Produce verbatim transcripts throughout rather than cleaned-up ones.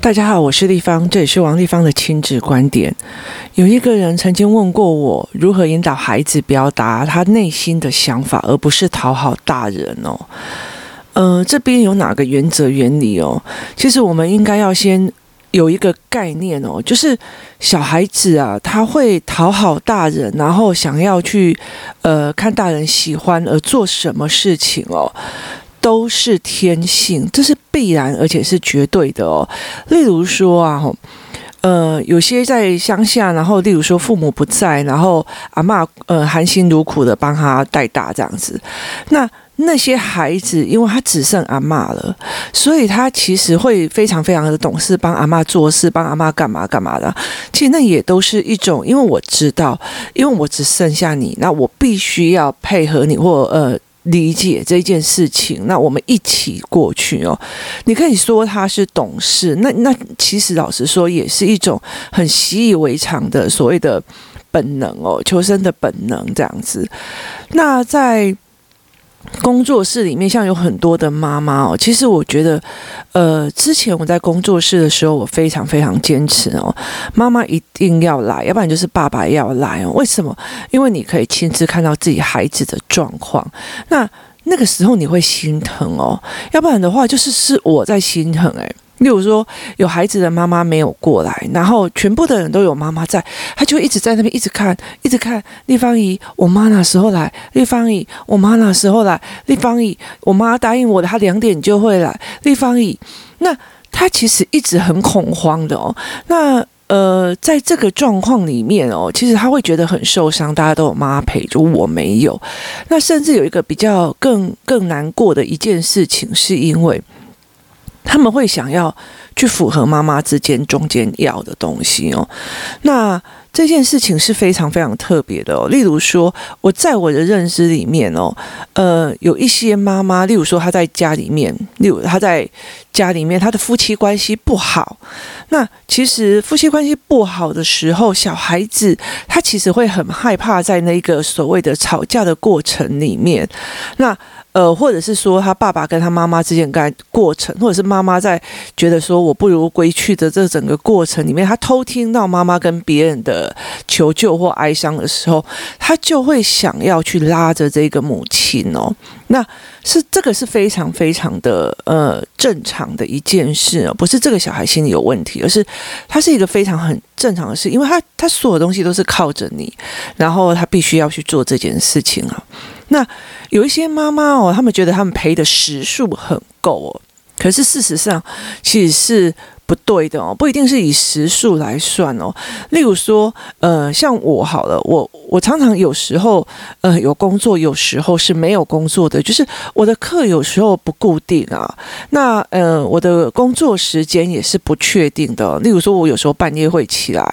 大家好，我是立方，这里是王立方的亲子观点。有一个人曾经问过我，如何引导孩子表达他内心的想法，而不是讨好大人哦。呃，这边有哪个原则原理哦？其实我们应该要先有一个概念哦，就是小孩子啊，他会讨好大人，然后想要去呃看大人喜欢而做什么事情哦。都是天性，这是必然，而且是绝对的哦。例如说啊，呃，有些在乡下，然后例如说父母不在，然后阿嬷呃含辛茹苦的帮他带大这样子，那那些孩子，因为他只剩阿嬷了，所以他其实会非常非常的懂事，帮阿嬷做事，帮阿嬷干嘛干嘛的。其实那也都是一种，因为我知道，因为我只剩下你，那我必须要配合你，或呃。理解这件事情，那我们一起过去哦。你可以说他是懂事，那那其实老实说，也是一种很习以为常的所谓的本能哦，求生的本能这样子。那在工作室里面，像有很多的妈妈哦，其实我觉得，呃，之前我在工作室的时候，我非常非常坚持哦，妈妈一定要来，要不然就是爸爸要来哦。为什么？因为你可以亲自看到自己孩子的状况。那那个时候你会心疼哦，要不然的话就是是我在心疼哎。例如说，有孩子的妈妈没有过来，然后全部的人都有妈妈在，他就一直在那边一直看，一直看。立方姨，我妈哪时候来？立方姨，我妈哪时候来？立方姨，我妈答应我的，她两点就会来。立方姨，那他其实一直很恐慌的哦。那呃，在这个状况里面哦，其实他会觉得很受伤。大家都有妈妈陪，就我没有。那甚至有一个比较更更难过的一件事情，是因为他们会想要去符合妈妈之间中间要的东西哦。那这件事情是非常非常特别的哦。例如说，我在我的认知里面哦，呃，有一些妈妈，例如说她在家里面，例如她在家里面，她的夫妻关系不好。那其实夫妻关系不好的时候，小孩子他其实会很害怕在那个所谓的吵架的过程里面。那呃，或者是说他爸爸跟他妈妈之间的过程，或者是妈妈在觉得说我不如归去的这整个过程里面，他偷听到妈妈跟别人的求救或哀伤的时候，他就会想要去拉着这个母亲哦。那是这个是非常非常的呃正常的一件事哦，不是这个小孩心里有问题，而是他是一个非常很正常的事，因为他他所有东西都是靠着你，然后他必须要去做这件事情啊。那有一些妈妈哦，他们觉得他们陪的时数很够哦，可是事实上其实是不对的哦，不一定是以时数来算哦。例如说，呃，像我好了，我我常常有时候呃有工作，有时候是没有工作的，就是我的课有时候不固定啊。那呃，我的工作时间也是不确定的哦。例如说，我有时候半夜会起来，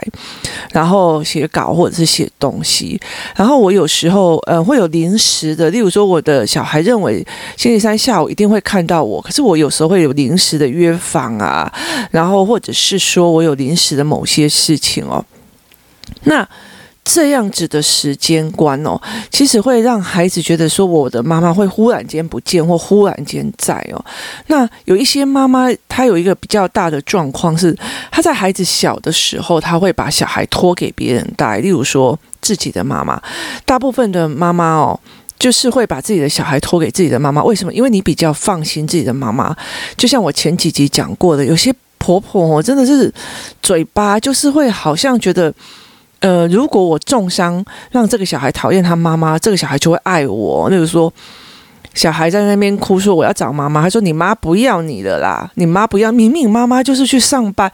然后写稿或者是写东西，然后我有时候呃会有临时的，例如说我的小孩认为星期三下午一定会看到我，可是我有时候会有临时的约访啊，然后。然后或者是说我有临时的某些事情哦，那这样子的时间观哦，其实会让孩子觉得说我的妈妈会忽然间不见或忽然间在哦。那有一些妈妈她有一个比较大的状况是，她在孩子小的时候，她会把小孩托给别人带，例如说自己的妈妈，大部分的妈妈哦。就是会把自己的小孩托给自己的妈妈，为什么？因为你比较放心自己的妈妈。就像我前几集讲过的，有些婆婆哦，真的是嘴巴就是会好像觉得，呃，如果我重伤让这个小孩讨厌他妈妈，这个小孩就会爱我。例如说，小孩在那边哭说我要找妈妈，他说你妈不要你了啦，你妈不要，明明妈妈就是去上班。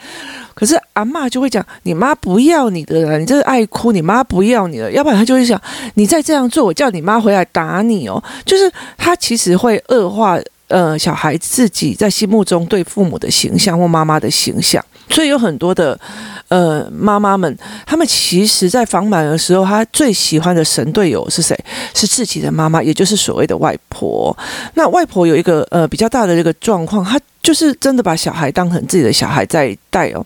可是阿嬷就会讲，你妈不要你的了，你这是爱哭，你妈不要你了。要不然她就会想，你再这样做，我叫你妈回来打你哦。就是她其实会恶化呃小孩自己在心目中对父母的形象或妈妈的形象。所以有很多的呃妈妈们，她们其实在访满的时候，她最喜欢的神队友是谁？是自己的妈妈，也就是所谓的外婆。那外婆有一个呃比较大的一个状况，她就是真的把小孩当成自己的小孩在带哦。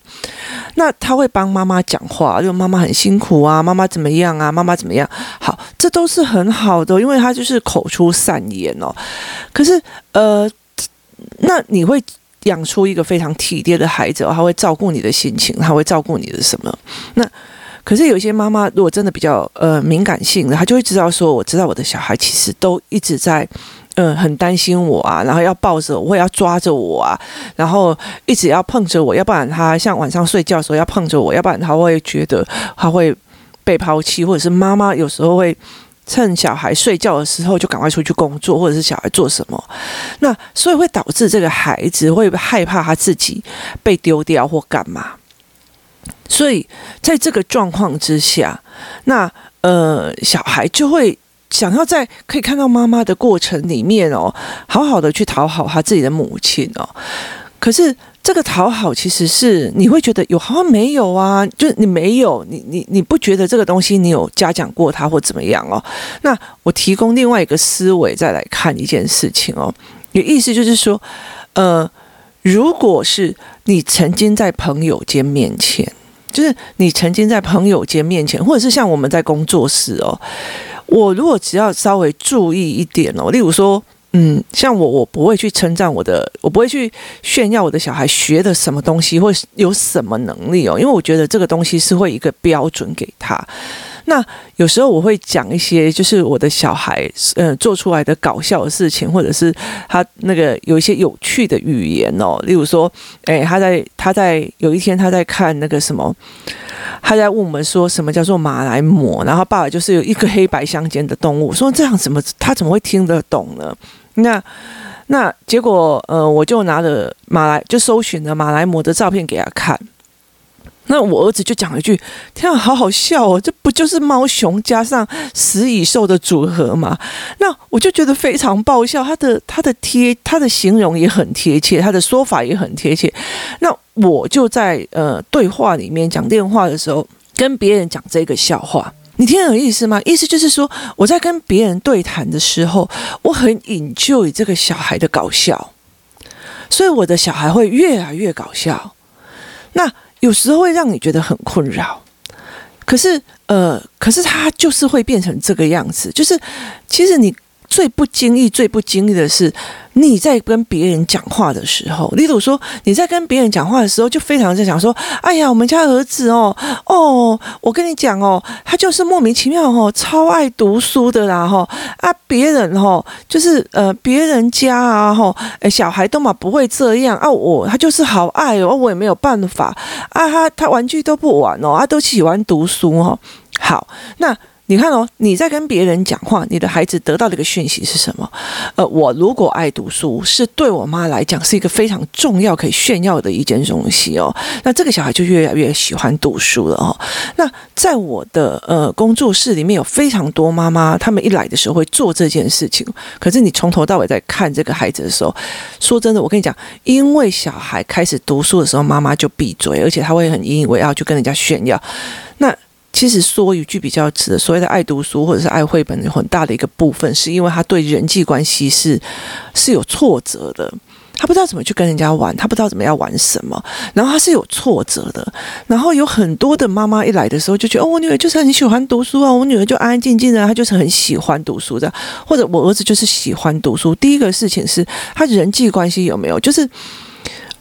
那她会帮妈妈讲话，就妈妈很辛苦啊，妈妈怎么样啊，妈妈怎么样？好，这都是很好的，因为她就是口出善言哦。可是呃，那你会养出一个非常体贴的孩子，哦，他会照顾你的心情，他会照顾你的什么。那可是有一些妈妈如果真的比较呃敏感性的，她就会知道说，我知道我的小孩其实都一直在嗯、呃、很担心我啊，然后要抱着我，我也要抓着我啊，然后一直要碰着我，要不然他像晚上睡觉的时候要碰着我，要不然他会觉得他会被抛弃，或者是妈妈有时候会趁小孩睡觉的时候就赶快出去工作，或者是小孩做什么，那所以会导致这个孩子会害怕他自己被丢掉或干嘛。所以在这个状况之下，那呃小孩就会想要在可以看到妈妈的过程里面哦，好好的去讨好他自己的母亲哦。可是这个讨好其实是你会觉得有好像没有啊，就是你没有，你你你不觉得这个东西你有嘉奖过他或怎么样哦。那我提供另外一个思维再来看一件事情哦，有意思就是说，呃，如果是你曾经在朋友间面前，就是你曾经在朋友间面前，或者是像我们在工作室哦，我如果只要稍微注意一点哦，例如说。嗯，像我，我不会去称赞我的，我不会去炫耀我的小孩学的什么东西或有什么能力哦，因为我觉得这个东西是会一个标准给他。那有时候我会讲一些，就是我的小孩呃做出来的搞笑的事情，或者是他那个有一些有趣的语言哦，例如说，哎，他在他在有一天他在看那个什么，他在问我们说什么叫做马来貘，然后爸爸就是有一个黑白相间的动物，说这样怎么他怎么会听得懂呢？那那结果呃，我就拿了马来就搜寻了马来貘的照片给他看。那我儿子就讲了一句：“天啊，好好笑哦！这不就是猫熊加上食蚁兽的组合吗？”那我就觉得非常爆笑，他的他的贴他的形容也很贴切，他的说法也很贴切。那我就在呃对话里面讲电话的时候，跟别人讲这个笑话。你听得有意思吗？意思就是说，我在跟别人对谈的时候，我很 enjoy 这个小孩的搞笑，所以我的小孩会越来越搞笑。那有时候会让你觉得很困扰，可是呃，可是他就是会变成这个样子。就是其实你最不经意、最不经意的是，你在跟别人讲话的时候，例如说你在跟别人讲话的时候，就非常在想说，哎呀，我们家儿子哦，哦，我跟你讲哦，他就是莫名其妙哦，超爱读书的啦吼、哦、啊，别人哦，就是呃，别人家啊吼、哦欸，小孩都嘛不会这样啊，我他就是好爱哦，我也没有办法啊，他他玩具都不玩哦，他都喜欢读书哦。好，那。你看哦，你在跟别人讲话，你的孩子得到的一个讯息是什么？呃，我如果爱读书，是对我妈来讲是一个非常重要可以炫耀的一件东西哦。那这个小孩就越来越喜欢读书了哦。那在我的呃工作室里面有非常多妈妈，他们一来的时候会做这件事情。可是你从头到尾在看这个孩子的时候，说真的，我跟你讲，因为小孩开始读书的时候，妈妈就闭嘴，而且他会很引以为傲，就跟人家炫耀。那其实说一句比较直的，所谓的爱读书或者是爱绘本，有很大的一个部分是因为他对人际关系是是有挫折的，他不知道怎么去跟人家玩，他不知道怎么要玩什么，然后他是有挫折的。然后有很多的妈妈一来的时候就觉得，哦，我女儿就是很喜欢读书啊，我女儿就安安静静的，她就是很喜欢读书的，或者我儿子就是喜欢读书。第一个事情是他人际关系有没有，就是。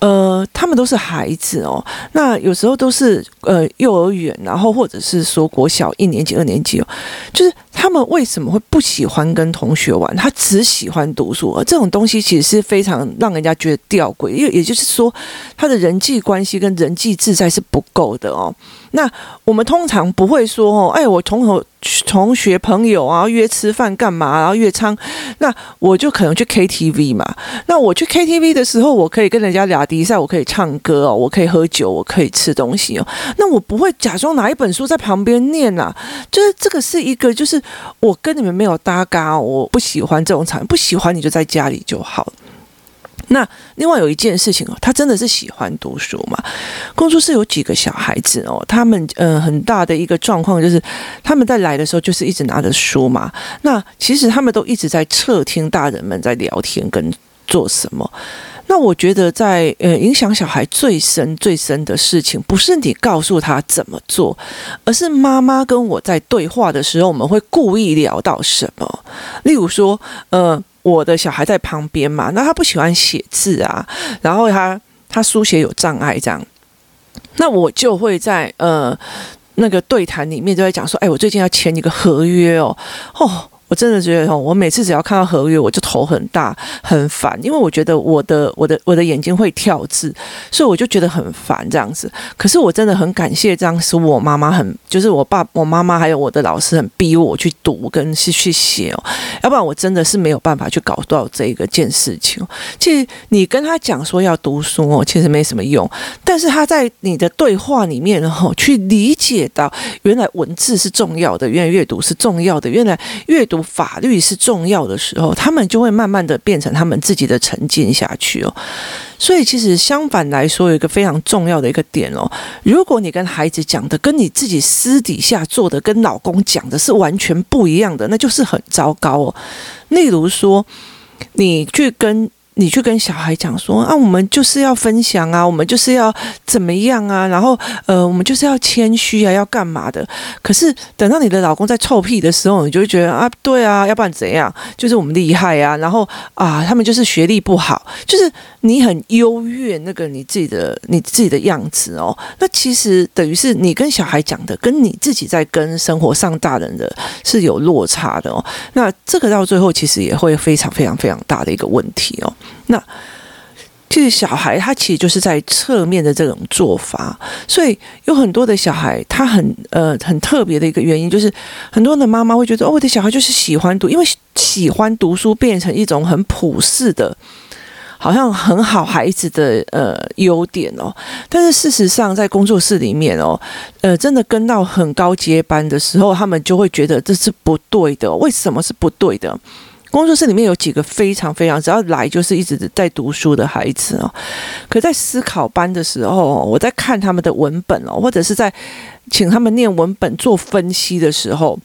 呃，他们都是孩子哦，那有时候都是呃幼儿园，然后或者是说国小一年级、二年级哦，就是他们为什么会不喜欢跟同学玩？他只喜欢读书，而这种东西其实是非常让人家觉得吊诡，因为也就是说，他的人际关系跟人际自在是不够的哦。那我们通常不会说哦，哎，我从头。同学朋友啊，约吃饭干嘛？然后约唱，那我就可能去 K T V 嘛。那我去 K T V 的时候，我可以跟人家聊比赛，我可以唱歌哦，我可以喝酒，我可以吃东西哦。那我不会假装拿一本书在旁边念啊。就是这个是一个，就是我跟你们没有搭嘎哦，我不喜欢这种场，不喜欢你就在家里就好。那另外有一件事情哦，他真的是喜欢读书嘛？工作室有几个小孩子哦，他们呃很大的一个状况就是，他们在来的时候就是一直拿着书嘛。那其实他们都一直在侧听大人们在聊天跟做什么。那我觉得在呃影响小孩最深最深的事情，不是你告诉他怎么做，而是妈妈跟我在对话的时候，我们会故意聊到什么。例如说，呃，我的小孩在旁边嘛，那他不喜欢写字啊，然后他他书写有障碍这样，那我就会在呃那个对谈里面就在讲说，哎，我最近要签一个合约哦，哦。我真的觉得，我每次只要看到合约，我就头很大很烦，因为我觉得我的我的我的眼睛会跳字，所以我就觉得很烦这样子。可是我真的很感谢当时我妈妈很，就是我爸、我妈妈还有我的老师很逼我去读跟去去写哦，要不然我真的是没有办法去搞到这个件事情哦。其实你跟他讲说要读书哦，其实没什么用，但是他在你的对话里面哦，去理解到原来文字是重要的，原来阅读是重要的，原来阅读。法律是重要的时候，他们就会慢慢的变成他们自己的沉浸下去哦。所以其实相反来说，有一个非常重要的一个点哦，如果你跟孩子讲的跟你自己私底下做的跟老公讲的是完全不一样的，那就是很糟糕哦。例如说，你去跟你去跟小孩讲说啊，我们就是要分享啊，我们就是要怎么样啊，然后呃，我们就是要谦虚啊，要干嘛的？可是等到你的老公在臭屁的时候，你就会觉得啊，对啊，要不然怎样？就是我们厉害啊，然后啊，他们就是学历不好，就是你很优越那个你自己的你自己的样子哦。那其实等于是你跟小孩讲的，跟你自己在跟生活上大人的是有落差的哦。那这个到最后其实也会非常非常非常大的一个问题哦。那其实小孩他其实就是在侧面的这种做法，所以有很多的小孩他很呃很特别的一个原因，就是很多的妈妈会觉得哦，我的小孩就是喜欢读，因为喜欢读书变成一种很普世的，好像很好孩子的呃优点哦。但是事实上在工作室里面哦，呃真的跟到很高阶班的时候，他们就会觉得这是不对的。为什么是不对的？工作室里面有几个非常非常只要来就是一直在读书的孩子哦，可在思考班的时候，我在看他们的文本哦，或者是在请他们念文本做分析的时候，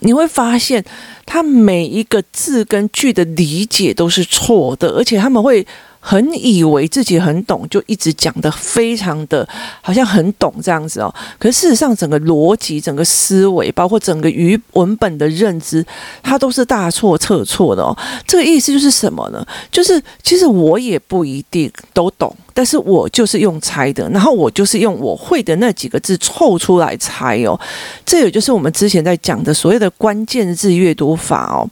你会发现他每一个字跟句的理解都是错的，而且他们会很以为自己很懂，就一直讲的非常的好像很懂这样子哦。可是事实上整个逻辑、整个思维，包括整个语文本的认知，它都是大错特错的哦。这个意思就是什么呢？就是其实我也不一定都懂，但是我就是用猜的，然后我就是用我会的那几个字凑出来猜哦。这也就是我们之前在讲的所谓的关键字阅读法哦。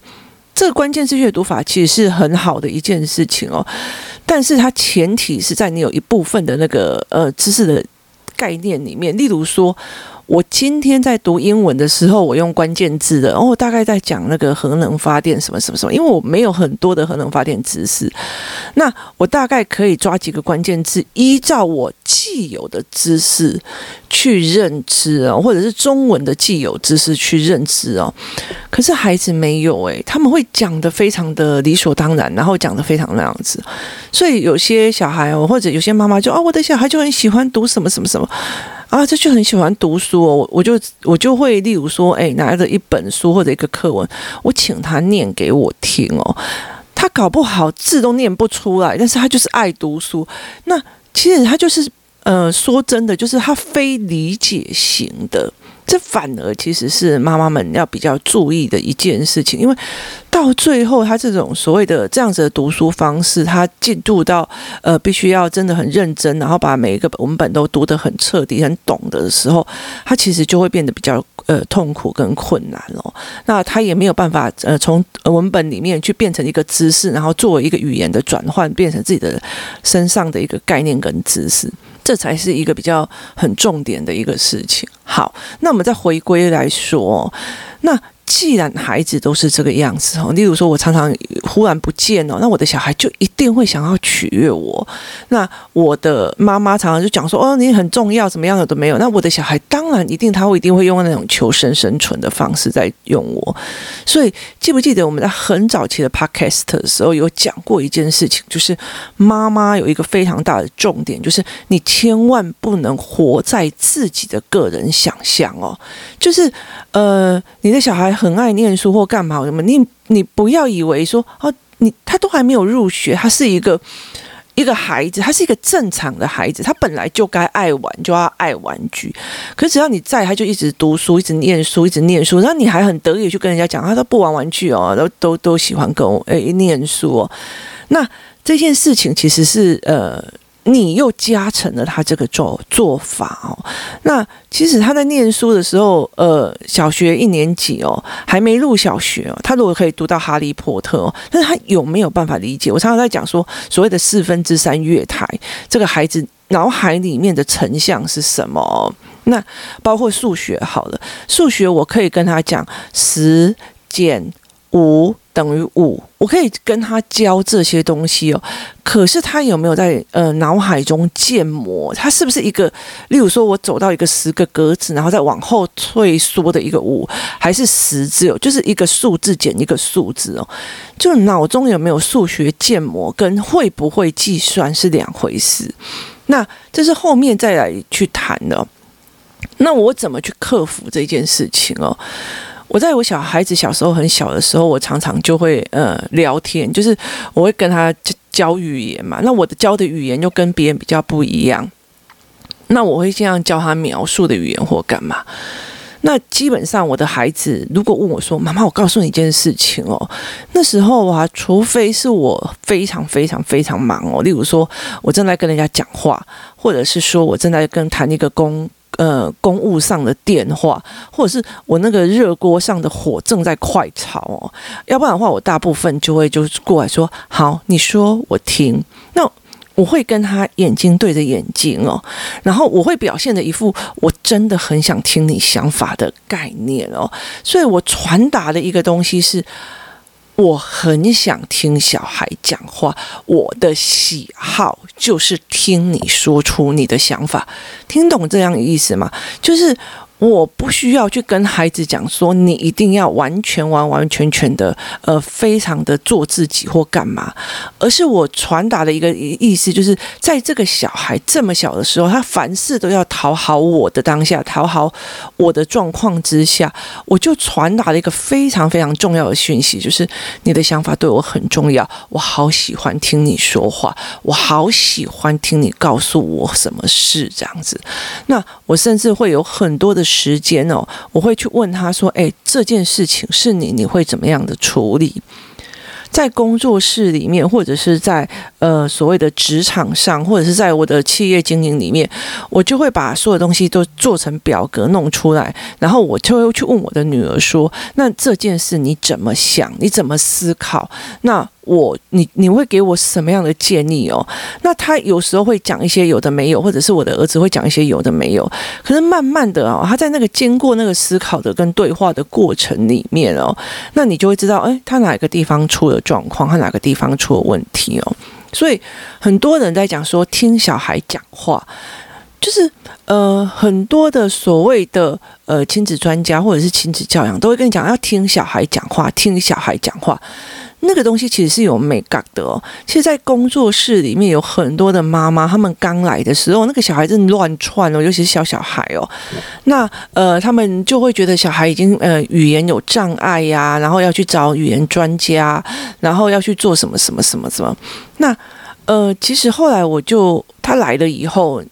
这个关键字阅读法其实是很好的一件事情哦，但是它前提是在你有一部分的那个呃知识的概念里面，例如说我今天在读英文的时候，我用关键字的，然后我大概在讲那个核能发电什么什么什么，因为我没有很多的核能发电知识，那我大概可以抓几个关键字，依照我既有的知识去认知哦，或者是中文的既有知识去认知哦。可是孩子没有哎、欸，他们会讲的非常的理所当然，然后讲的非常那样子，所以有些小孩哦，或者有些妈妈就啊，我的小孩就很喜欢读什么什么什么。啊，这就很喜欢读书哦，我就我就会，例如说，哎，拿着一本书或者一个课文，我请他念给我听哦，他搞不好字都念不出来，但是他就是爱读书。那其实他就是，呃，说真的，就是他非理解型的。这反而其实是妈妈们要比较注意的一件事情，因为到最后他这种所谓的这样子的读书方式，他进入到呃必须要真的很认真，然后把每一个文本都读得很彻底、很懂的时候，他其实就会变得比较呃痛苦跟困难哦。那他也没有办法呃从文本里面去变成一个知识，然后作为一个语言的转换，变成自己的身上的一个概念跟知识。这才是一个比较很重点的一个事情。好，那我们再回归来说，那既然孩子都是这个样子哦，例如说我常常忽然不见哦，那我的小孩就一定会想要取悦我。那我的妈妈常常就讲说，哦，你很重要，怎么样的都没有。那我的小孩当然一定他会一定会用那种求生生存的方式在用我。所以记不记得我们在很早期的 podcast 的时候有讲过一件事情，就是妈妈有一个非常大的重点，就是你千万不能活在自己的个人想象哦，就是呃你的小孩。很爱念书或干嘛什么，你你不要以为说哦，你他都还没有入学，他是一个一个孩子他是一个正常的孩子，他本来就该爱玩，就要爱玩具，可是只要你在，他就一直读书，一直念书，一直念书，然后你还很得意去跟人家讲他都不玩玩具哦，都都都喜欢跟我、欸、念书哦。那这件事情其实是呃你又加成了他这个做做法哦。那其实他在念书的时候，呃，小学一年级哦，还没入小学哦。他如果可以读到《哈利波特》哦，但是他有没有办法理解？我常常在讲说，所谓的四分之三月台，这个孩子脑海里面的成像是什么哦？那包括数学好了，数学我可以跟他讲十减五等于五，我可以跟他教这些东西哦。可是他有没有在呃脑海中建模？他是不是一个，例如说我走到一个十个格子，然后再往后退缩的一个五，还是十只有，就是一个数字减一个数字哦。就脑中有没有数学建模，跟会不会计算是两回事。那这是后面再来去谈的哦。那我怎么去克服这件事情哦？我在我小孩子小时候很小的时候，我常常就会呃聊天，就是我会跟他教语言嘛。那我的教的语言又跟别人比较不一样，那我会这样教他描述的语言或干嘛。那基本上我的孩子如果问我说：“妈妈，我告诉你一件事情哦。”那时候啊，除非是我非常非常非常忙哦，例如说我正在跟人家讲话，或者是说我正在跟谈一个工。呃，公务上的电话，或者是我那个热锅上的火正在快炒哦，要不然的话，我大部分就会就是过来说，好，你说我听。那我会跟他眼睛对着眼睛哦，然后我会表现的一副我真的很想听你想法的概念哦，所以我传达的一个东西是，我很想听小孩讲话，我的喜好就是听你说出你的想法，听懂这样的意思吗？就是我不需要去跟孩子讲说你一定要完全完完全全的呃非常的做自己或干嘛，而是我传达的一个意思就是，在这个小孩这么小的时候，他凡事都要讨好我的当下，讨好我的状况之下，我就传达了一个非常非常重要的讯息，就是你的想法对我很重要，我好喜欢听你说话，我好喜欢听你告诉我什么事这样子。那我甚至会有很多的时间哦，我会去问他说：“哎，这件事情是你，你会怎么样的处理？”在工作室里面，或者是在呃所谓的职场上，或者是在我的企业经营里面，我就会把所有东西都做成表格弄出来，然后我就会去问我的女儿说：“那这件事你怎么想？你怎么思考？那我你你会给我什么样的建议哦？”那他有时候会讲一些有的没有，或者是我的儿子会讲一些有的没有。可是慢慢的哦，他在那个经过那个思考的跟对话的过程里面哦，那你就会知道，哎，他哪个地方出了状况，和哪个地方出了问题哦，所以很多人在讲说听小孩讲话，就是呃很多的所谓的呃亲子专家或者是亲子教养都会跟你讲要听小孩讲话，听小孩讲话。那个东西其实是有美感的哦。其实在工作室里面有很多的妈妈，他们刚来的时候，那个小孩子乱窜哦，尤其是小小孩哦。那呃，他们就会觉得小孩已经呃语言有障碍呀、啊，然后要去找语言专家，然后要去做什么什么什么什么。那呃，其实后来我就他来了以后，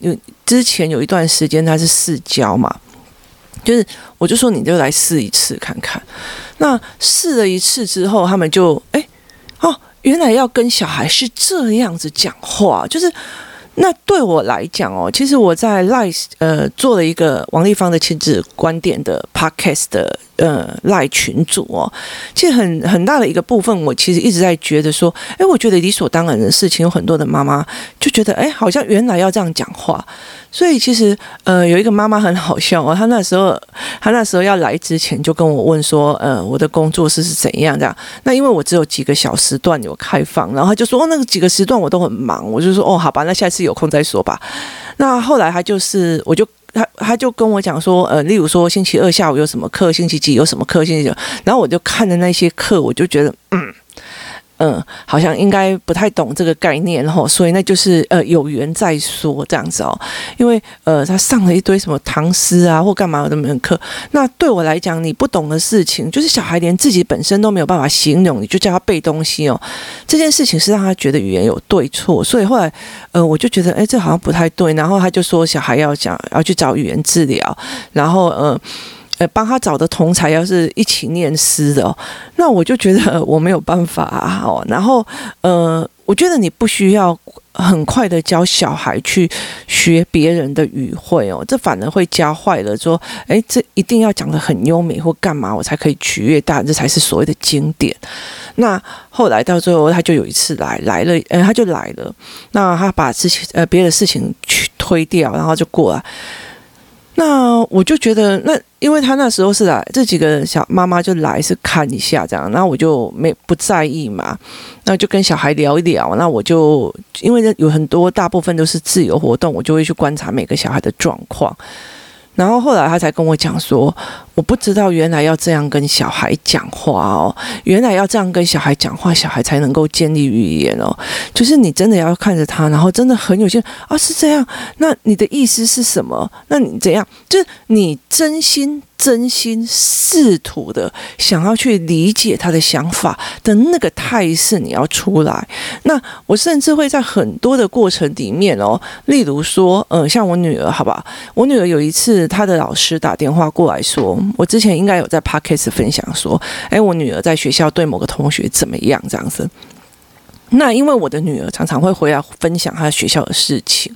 之前有一段时间他是试教嘛。就是，我就说你就来试一次看看。那试了一次之后，他们就哎，哦，原来要跟小孩是这样子讲话。就是那对我来讲哦，其实我在 Line 呃做了一个王立芳的亲子观点的 Podcast 的呃 Line 群组哦，其实很很大的一个部分，我其实一直在觉得说，哎，我觉得理所当然的事情，有很多的妈妈就觉得，哎，好像原来要这样讲话。所以其实，呃，有一个妈妈很好笑哦，她那时候，她那时候要来之前就跟我问说，呃，我的工作室是怎样这样？那因为我只有几个小时段有开放，然后她就说，哦，那个几个时段我都很忙，我就说，哦，好吧，那下次有空再说吧。那后来她就是，我就。他他就跟我讲说，呃，例如说星期二下午有什么课，星期几有什么课，星期几，然后我就看着那些课，我就觉得，嗯，嗯，好像应该不太懂这个概念吼，所以那就是呃有缘再说这样子哦。因为呃他上了一堆什么唐诗啊或干嘛的门课，那对我来讲，你不懂的事情，就是小孩连自己本身都没有办法形容，你就叫他背东西哦，这件事情是让他觉得语言有对错，所以后来呃我就觉得哎这好像不太对，然后他就说小孩要讲要去找语言治疗，然后呃。呃，帮他找的同侪要是一起念诗的哦，那我就觉得我没有办法啊。哦，然后呃，我觉得你不需要很快的教小孩去学别人的语汇哦，这反而会教坏了。说，哎，这一定要讲得很优美或干嘛，我才可以取悦大人，这才是所谓的经典。那后来到最后，他就有一次来来了，呃，他就来了，那他把事情呃别的事情去推掉，然后就过来。那我就觉得，那因为他那时候是来，这几个小妈妈就来是看一下这样，那我就没不在意嘛，那就跟小孩聊一聊。那我就因为有很多大部分都是自由活动，我就会去观察每个小孩的状况。然后后来他才跟我讲说，我不知道原来要这样跟小孩讲话哦，原来要这样跟小孩讲话，小孩才能够建立语言哦。就是你真的要看着他，然后真的很有些啊是这样，那你的意思是什么？那你怎样？就是你真心真心试图的想要去理解他的想法的那个态势，你要出来。那我甚至会在很多的过程里面哦，例如说，呃，像我女儿，好不好？我女儿有一次，她的老师打电话过来说。我之前应该有在 podcast 分享说，哎，我女儿在学校对某个同学怎么样这样子。那因为我的女儿常常会回来分享她学校的事情，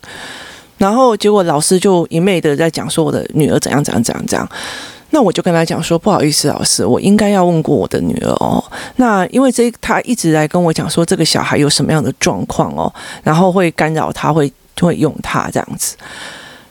然后结果老师就一昧的在讲说我的女儿怎样怎样怎样怎样。那我就跟他讲说，不好意思，老师，我应该要问过我的女儿哦。那因为这她一直来跟我讲说这个小孩有什么样的状况哦，然后会干扰她，会会用她这样子。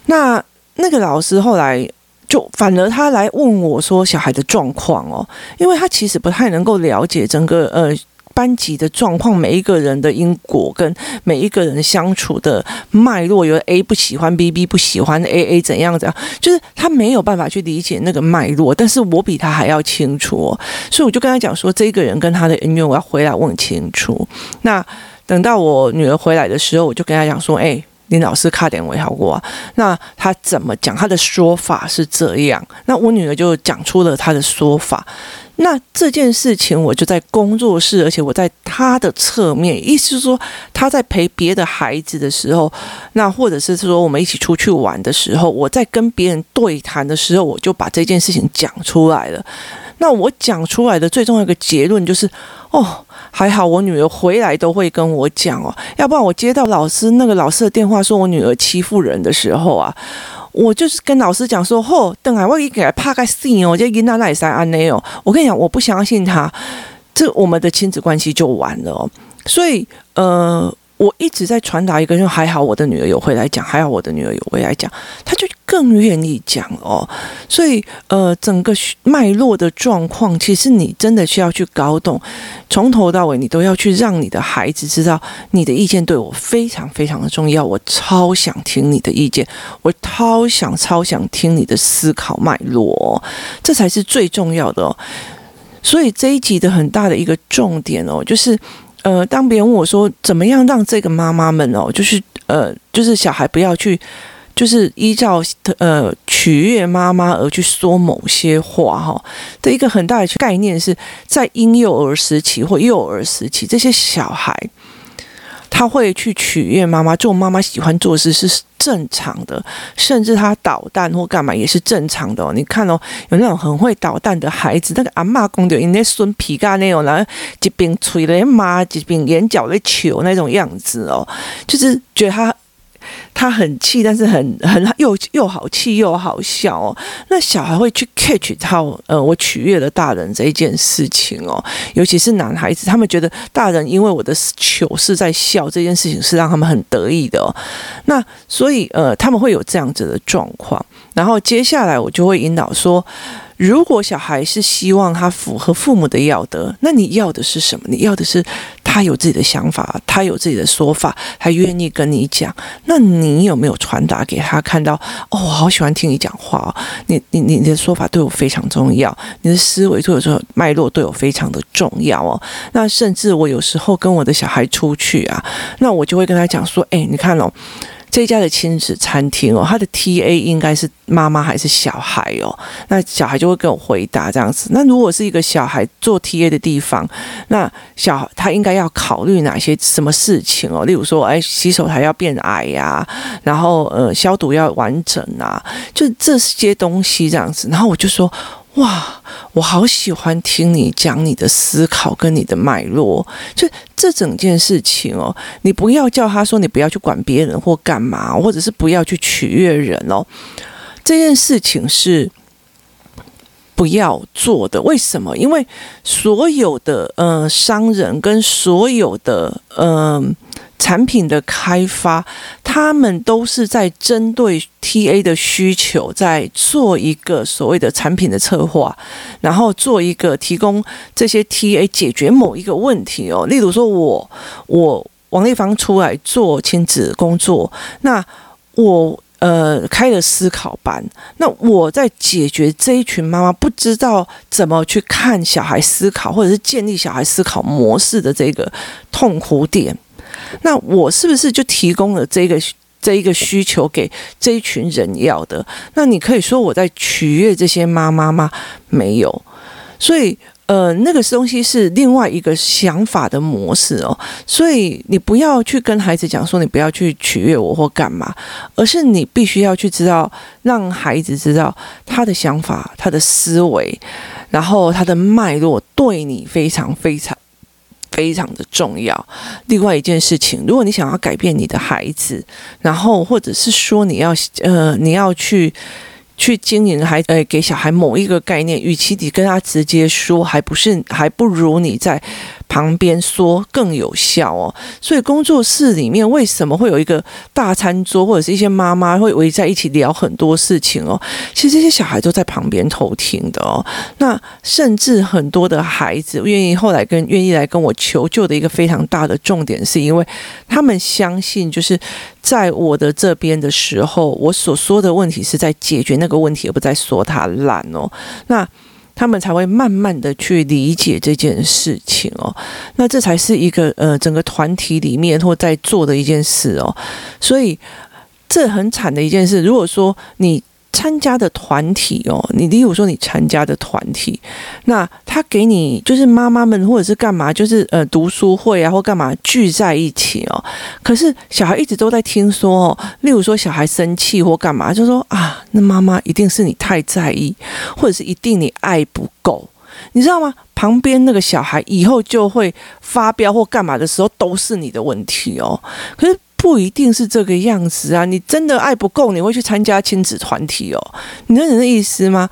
那那个老师后来。就反而他来问我说小孩的状况哦，因为他其实不太能够了解整个呃班级的状况，每一个人的因果跟每一个人相处的脉络，有 A 不喜欢 B B 不喜欢 A A 怎样怎样，就是他没有办法去理解那个脉络，但是我比他还要清楚哦，所以我就跟他讲说这个人跟他的恩怨我要回来问清楚。那等到我女儿回来的时候，我就跟他讲说，哎，林老师卡点尾好过啊，那他怎么讲？他的说法是这样，那我女儿就讲出了他的说法。那这件事情我就在工作室，而且我在他的侧面，意思是说他在陪别的孩子的时候，那或者是说我们一起出去玩的时候，我在跟别人对谈的时候，我就把这件事情讲出来了。那我讲出来的最重要一个结论就是，哦，还好我女儿回来都会跟我讲哦，要不然我接到老师那个老师的电话说我女儿欺负人的时候啊，我就是跟老师讲说，吼，等下我一给他拍个信哦，这囡仔哪会使安尼哦？我跟你讲，我不相信他，这我们的亲子关系就完了哦。所以，呃，我一直在传达一个，就还好我的女儿有回来讲，还好我的女儿有回来讲，她就更愿意讲哦。所以，呃，整个脉络的状况，其实你真的需要去搞懂，从头到尾，你都要去让你的孩子知道，你的意见对我非常非常的重要，我超想听你的意见，我超想超想听你的思考脉络哦，这才是最重要的哦。所以这一集的很大的一个重点哦，就是，呃，当别人问我说，怎么样让这个妈妈们哦，就是呃，就是小孩不要去。就是依照呃取悦妈妈而去说某些话哈、哦、的一个很大的概念，是在婴幼儿时期或幼儿时期，这些小孩他会去取悦妈妈，做妈妈喜欢做事是正常的，甚至他捣蛋或干嘛也是正常的哦。你看哦，有那种很会捣蛋的孩子，那个阿嬷讲到因那孙皮干那种，然后一边嘴咧骂，一边眼角咧球那种样子哦，就是觉得他。他很气，但是很很又又好气又好笑哦。那小孩会去 catch 到呃，我取悦了大人这一件事情哦。尤其是男孩子，他们觉得大人因为我的糗事在笑这件事情是让他们很得意的哦。那所以呃，他们会有这样子的状况。然后接下来我就会引导说。如果小孩是希望他符合父母的要的，那你要的是什么？你要的是他有自己的想法，他有自己的说法，他愿意跟你讲。那你有没有传达给他看到？哦，我好喜欢听你讲话哦，你你你的说法对我非常重要，你的思维对我说脉络对我非常的重要哦。那甚至我有时候跟我的小孩出去啊，那我就会跟他讲说，哎，你看哦。这家的亲子餐厅哦，他的 T A 应该是妈妈还是小孩哦？那小孩就会跟我回答这样子。那如果是一个小孩做 T A 的地方，那小他应该要考虑哪些什么事情哦？例如说，哎，洗手台要变矮呀、啊，然后呃，消毒要完整啊，就这些东西这样子。然后我就说。哇，我好喜欢听你讲你的思考跟你的脉络，就这整件事情哦，你不要叫他说你不要去管别人或干嘛，或者是不要去取悦人哦，这件事情是不要做的。为什么？因为所有的呃商人跟所有的呃产品的开发，他们都是在针对 T A 的需求，在做一个所谓的产品的策划，然后做一个提供这些 T A 解决某一个问题哦。例如说我，我我王立芳出来做亲子工作，那我。呃，开了思考班，那我在解决这一群妈妈不知道怎么去看小孩思考，或者是建立小孩思考模式的这个痛苦点。那我是不是就提供了这个这一个需求给这一群人要的？那你可以说我在取悦这些妈妈吗？没有，所以。呃，那个东西是另外一个想法的模式哦，所以你不要去跟孩子讲说你不要去取悦我或干嘛，而是你必须要去知道，让孩子知道他的想法、他的思维，然后他的脉络对你非常非常非常的重要。另外一件事情，如果你想要改变你的孩子，然后或者是说你要呃你要去。去经营还呃给小孩某一个概念，与其你跟他直接说，还不是还不如你在旁边说更有效哦。所以工作室里面为什么会有一个大餐桌，或者是一些妈妈会围在一起聊很多事情哦？其实这些小孩都在旁边偷听的哦。那甚至很多的孩子愿意后来跟愿意来跟我求救的一个非常大的重点，是因为他们相信就是。在我的这边的时候，我所说的问题是在解决那个问题，而不在说他烂哦。那他们才会慢慢的去理解这件事情哦。那这才是一个呃整个团体里面或在做的一件事哦。所以这很惨的一件事。如果说你参加的团体哦，你例如说你参加的团体，那他给你就是妈妈们或者是干嘛，就是呃读书会啊或干嘛聚在一起哦。可是小孩一直都在听说哦，例如说小孩生气或干嘛，就说啊，那妈妈一定是你太在意，或者是一定你爱不够，你知道吗？旁边那个小孩以后就会发飙或干嘛的时候都是你的问题哦。可是。不一定是这个样子啊！你真的爱不够，你会去参加亲子团体哦？你能懂的意思吗？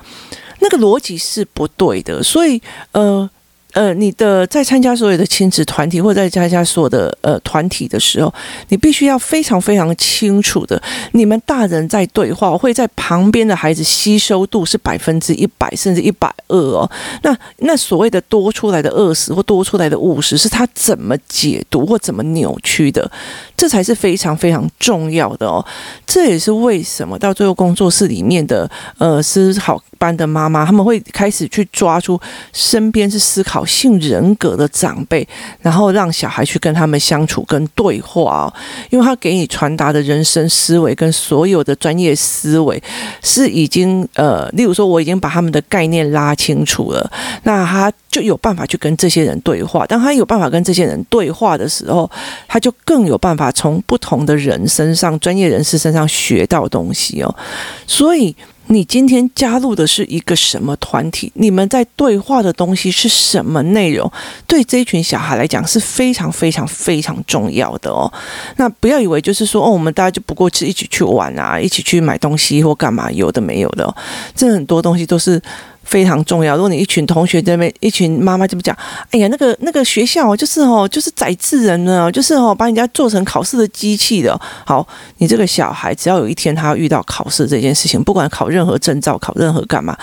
那个逻辑是不对的，所以呃呃，你的在参加所有的亲子团体，或者在参加所有的呃团体的时候，你必须要非常非常清楚的，你们大人在对话，会在旁边的孩子吸收度是百分之一百甚至一百二哦。那那所谓的多出来的二十或多出来的五十，是他怎么解读或怎么扭曲的。这才是非常非常重要的哦，这也是为什么到最后工作室里面的呃思考班的妈妈，他们会开始去抓出身边是思考性人格的长辈，然后让小孩去跟他们相处跟对话哦，因为他给你传达的人生思维跟所有的专业思维是已经呃，例如说我已经把他们的概念拉清楚了，那他就有办法去跟这些人对话。当他有办法跟这些人对话的时候，他就更有办法。从不同的人身上、专业人士身上学到东西哦，所以你今天加入的是一个什么团体？你们在对话的东西是什么内容？对这一群小孩来讲是非常非常非常重要的哦。那不要以为就是说哦，我们大家就不过是一起去玩啊，一起去买东西或干嘛，有的没有的哦，这很多东西都是。非常重要。如果你一群同学在那边，一群妈妈这么讲，哎呀，那个那个学校就是哦，就是宰制人了，就是哦，把人家做成考试的机器的。好，你这个小孩只要有一天他要遇到考试这件事情，不管考任何证照，考任何干嘛，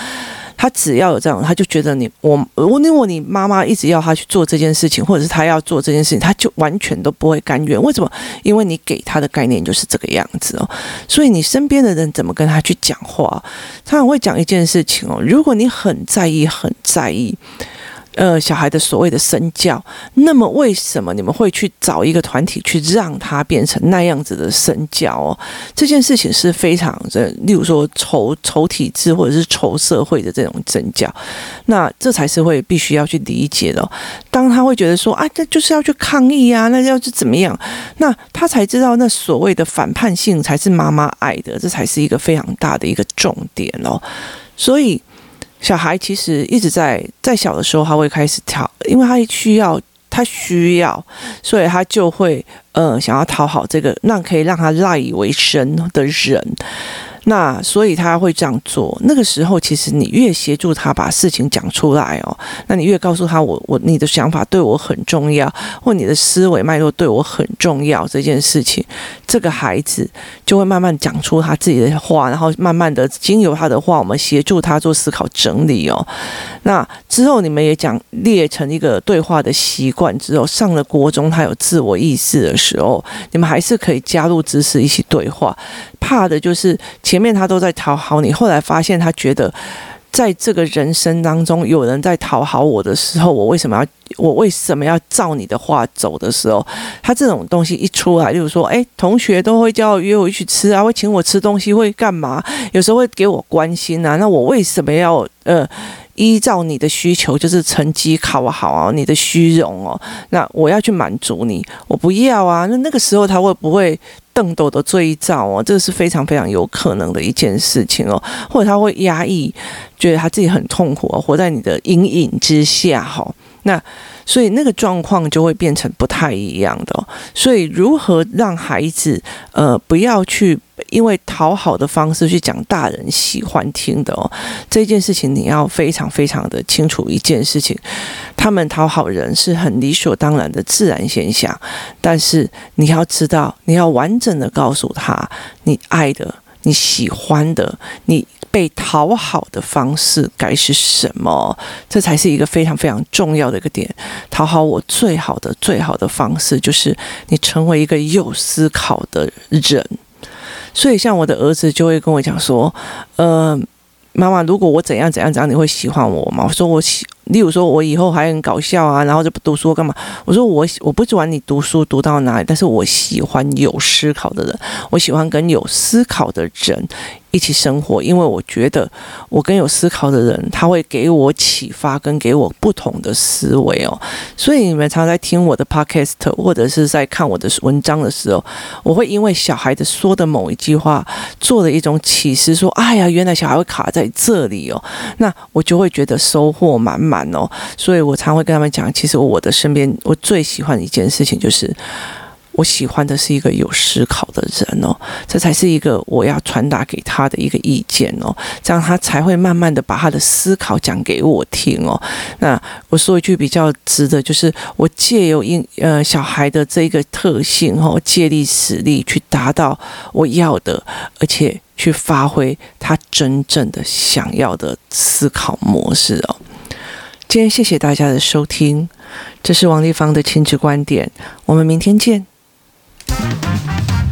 他只要有这样，他就觉得你我如果你妈妈一直要他去做这件事情，或者是他要做这件事情，他就完全都不会甘愿。为什么？因为你给他的概念就是这个样子哦。所以你身边的人怎么跟他去讲话？他很会讲一件事情哦，如果你很在意，很在意。呃，小孩的所谓的身教，那么为什么你们会去找一个团体去让他变成那样子的身教哦？这件事情是非常的，例如说仇仇体制或者是仇社会的这种身教，那这才是会必须要去理解的哦。当他会觉得说啊，那就是要去抗议啊，那要去怎么样，那他才知道那所谓的反叛性才是妈妈爱的，这才是一个非常大的一个重点哦。所以小孩其实一直在在小的时候，他会开始讨，因为他需要，他需要，所以他就会呃想要讨好这个让可以让他赖以为生的人。那所以他会这样做。那个时候，其实你越协助他把事情讲出来哦，那你越告诉他我我你的想法对我很重要，或你的思维脉络对我很重要这件事情，这个孩子就会慢慢讲出他自己的话，然后慢慢的经由他的话，我们协助他做思考整理哦。那之后你们也讲列成一个对话的习惯之后，上了国中他有自我意识的时候，你们还是可以加入知识一起对话。怕的就是前面他都在讨好你，后来发现他觉得在这个人生当中有人在讨好我的时候，我为什么要我为什么要照你的话走的时候，他这种东西一出来，就是说哎，同学都会叫我约我去吃啊，会请我吃东西，会干嘛，有时候会给我关心啊，那我为什么要呃依照你的需求，就是成绩考好啊，你的虚荣哦，那我要去满足你，我不要啊。那那个时候他会不会邓斗的罪造哦？这是非常非常有可能的一件事情哦。或者他会压抑，觉得他自己很痛苦哦，活在你的阴影之下哦。那所以那个状况就会变成不太一样的哦。所以如何让孩子呃不要去因为讨好的方式去讲大人喜欢听的哦，这件事情你要非常非常的清楚一件事情，他们讨好人是很理所当然的自然现象，但是你要知道，你要完整的告诉他你爱的、你喜欢的、你被讨好的方式该是什么，这才是一个非常非常重要的一个点。讨好我最好的、最好的方式就是你成为一个有思考的人。所以像我的儿子就会跟我讲说，呃，妈妈，如果我怎样怎样怎样，你会喜欢我吗？我说我喜，例如说我以后还很搞笑啊，然后就不读书干嘛？我说我我不管你读书读到哪里，但是我喜欢有思考的人，我喜欢跟有思考的人一起生活，因为我觉得我跟有思考的人，他会给我启发跟给我不同的思维哦。所以你们常在听我的 podcast 或者是在看我的文章的时候，我会因为小孩的说的某一句话做了一种启示，说哎呀，原来小孩会卡在这里哦，那我就会觉得收获满满哦。所以我常会跟他们讲，其实我的身边我最喜欢的一件事情就是我喜欢的是一个有思考的人哦，这才是一个我要传达给他的一个意见哦，这样他才会慢慢的把他的思考讲给我听哦。那我说一句比较直的，就是我借由呃小孩的这个特性哦，借力使力去达到我要的，而且去发挥他真正的想要的思考模式哦。今天谢谢大家的收听，这是王立芳的亲子观点，我们明天见。Thank you.